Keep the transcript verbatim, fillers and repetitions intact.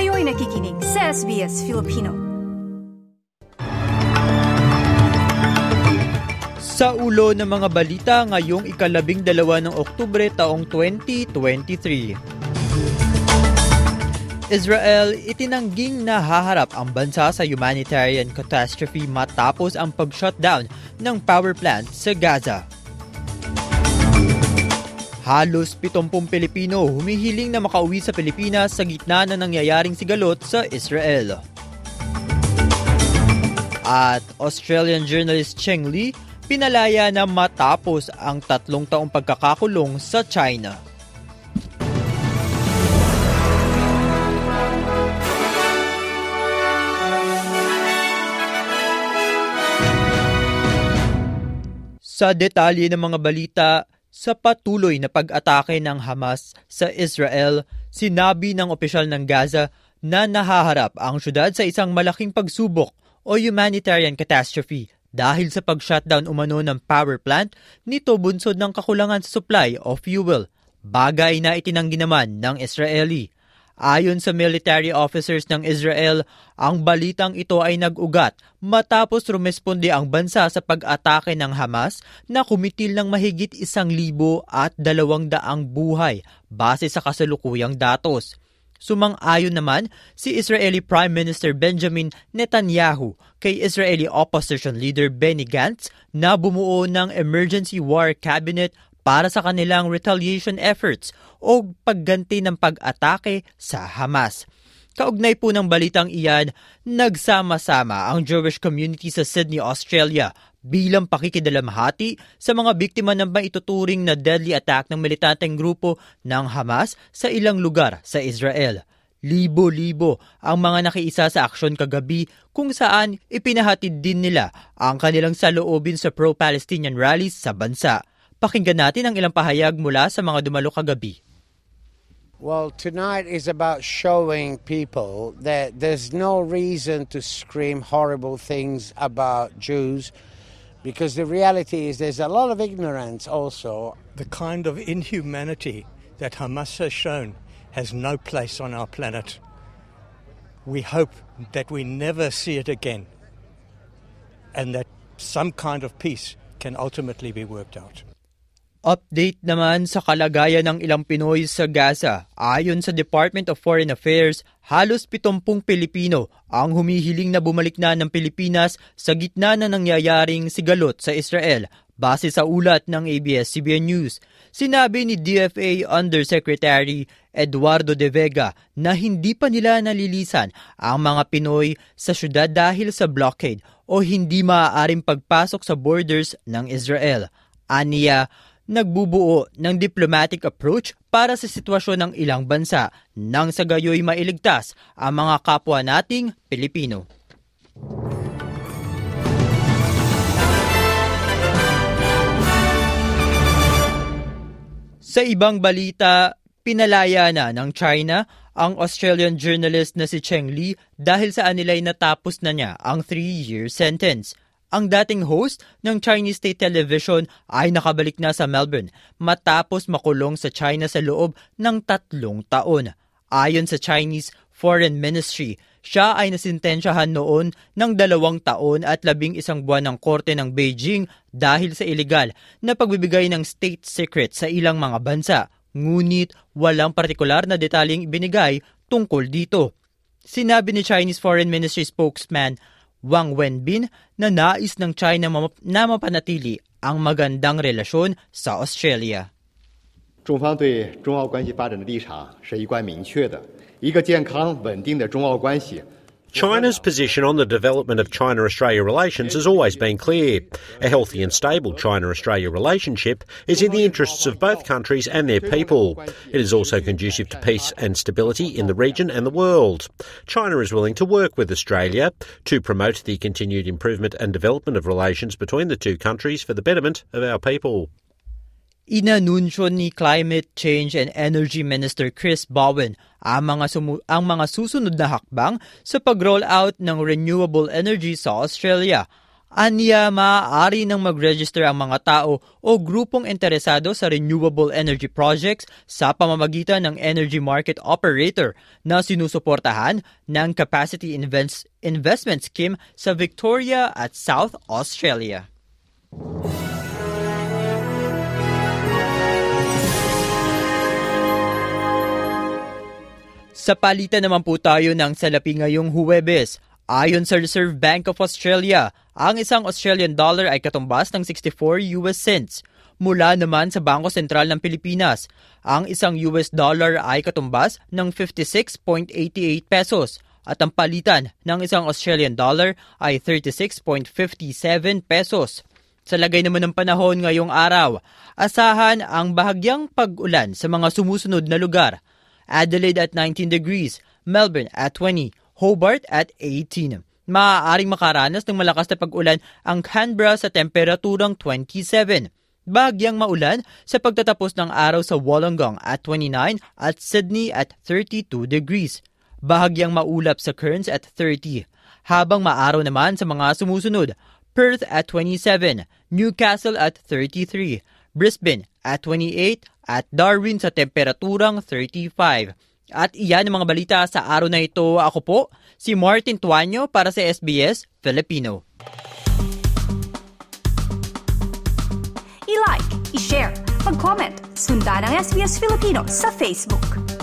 Kayo'y nakikinig sa S B S Filipino. Sa ulo ng mga balita ngayong ikalabing dalawa ng Oktubre taong twenty twenty-three. Israel, itinangging na haharap ang bansa sa humanitarian catastrophe matapos ang pag-shutdown ng power plant sa Gaza. Halos pitong Pilipino humihiling na makauwi sa Pilipinas sa gitna na nangyayaring sigalot sa Israel. At Australian journalist Cheng Li, pinalaya na matapos ang tatlong taong pagkakakulong sa China. Sa detalye ng mga balita, sa patuloy na pag-atake ng Hamas sa Israel, sinabi ng opisyal ng Gaza na nahaharap ang syudad sa isang malaking pagsubok o humanitarian catastrophe dahil sa pag-shutdown umano ng power plant nito bunsod ng kakulangan sa supply of fuel, bagay na itinanggi naman ng Israeli. Ayon sa military officers ng Israel, ang balitang ito ay nag-ugat matapos rumesponde ang bansa sa pag-atake ng Hamas na kumitil ng mahigit isang libo at dalawang daang buhay base sa kasalukuyang datos. Sumang-ayon naman si Israeli Prime Minister Benjamin Netanyahu kay Israeli Opposition Leader Benny Gantz na bumuo ng Emergency War Cabinet para sa kanilang retaliation efforts o pagganti ng pag-atake sa Hamas. Kaugnay po ng balitang iyan, nagsama-sama ang Jewish community sa Sydney, Australia bilang pakikidalamhati sa mga biktima ng maituturing na deadly attack ng militanteng grupo ng Hamas sa ilang lugar sa Israel. Libo-libo ang mga nakiisa sa aksyon kagabi kung saan ipinahatid din nila ang kanilang saloobin sa pro-Palestinian rallies sa bansa. Pakinggan natin ang ilang pahayag mula sa mga dumalo kagabi. Well, tonight is about showing people that there's no reason to scream horrible things about Jews because the reality is there's a lot of ignorance also. The kind of inhumanity that Hamas has shown has no place on our planet. We hope that we never see it again and that some kind of peace can ultimately be worked out. Update naman sa kalagayan ng ilang Pinoy sa Gaza. Ayon sa Department of Foreign Affairs, halos pitong Pilipino ang humihiling na bumalik na ng Pilipinas sa gitna na nangyayaring sigalot sa Israel, base sa ulat ng A B S C B N News. Sinabi ni D F A Undersecretary Eduardo De Vega na hindi pa nila nalilisan ang mga Pinoy sa syudad dahil sa blockade o hindi maaaring pagpasok sa borders ng Israel. Aniya, nagbubuo ng diplomatic approach para sa sitwasyon ng ilang bansa nang sa gayoy mailigtas ang mga kapwa nating Pilipino. Sa ibang balita, pinalaya na ng China ang Australian journalist na si Cheng Li dahil sa anilay natapos na niya ang three-year sentence. Ang dating host ng Chinese State Television ay nakabalik na sa Melbourne matapos makulong sa China sa loob ng tatlong taon. Ayon sa Chinese Foreign Ministry, siya ay nasintensyahan noon ng dalawang taon at labing isang buwan ng korte ng Beijing dahil sa iligal na pagbibigay ng state secret sa ilang mga bansa. Ngunit walang partikular na detalyeng ibinigay tungkol dito. Sinabi ni Chinese Foreign Ministry spokesman Wang Wenbin na nais ng China na mapanatili ang magandang relasyon sa Australia. 中方对中澳关系发展的立场是一贯明确的，一个健康稳定的中澳关系 China's position on the development of China-Australia relations has always been clear. A healthy and stable China-Australia relationship is in the interests of both countries and their people. It is also conducive to peace and stability in the region and the world. China is willing to work with Australia to promote the continued improvement and development of relations between the two countries for the betterment of our people. Inanunsyo ni Climate Change and Energy Minister Chris Bowen ang mga, sumu- ang mga susunod na hakbang sa pag-roll out ng renewable energy sa Australia. Aniya, maaari nang mag-register ang mga tao o grupong interesado sa renewable energy projects sa pamamagitan ng energy market operator na sinusuportahan ng Capacity Invest- Investment Scheme sa Victoria at South Australia. Sa palitan naman po tayo ng salapi ngayong Huwebes. Ayon sa Reserve Bank of Australia, ang isang Australian dollar ay katumbas ng sixty-four U S cents. Mula naman sa Bangko Sentral ng Pilipinas, ang isang U S dollar ay katumbas ng fifty-six point eight eight pesos at ang palitan ng isang Australian dollar ay thirty-six point five seven pesos. Sa lagay naman ng panahon ngayong araw, asahan ang bahagyang pag-ulan sa mga sumusunod na lugar. Adelaide at nineteen degrees, Melbourne at twenty, Hobart at eighteen. Maaaring makaranas ng malakas na pag-ulan ang Canberra sa temperaturang twenty-seven. Bahagyang maulan sa pagtatapos ng araw sa Wollongong at twenty-nine at Sydney at thirty-two degrees. Bahagyang maulap sa Cairns at thirty. Habang maaraw naman sa mga sumusunod, Perth at twenty-seven, Newcastle at thirty-three, Brisbane at twenty-eight at Darwin sa temperaturang thirty-five. At iyan ang mga balita sa araw na ito. Ako po, si Martin Tuanyo para sa S B S Filipino. I-like, i-share, mag-comment, sundan ang S B S Filipino sa Facebook.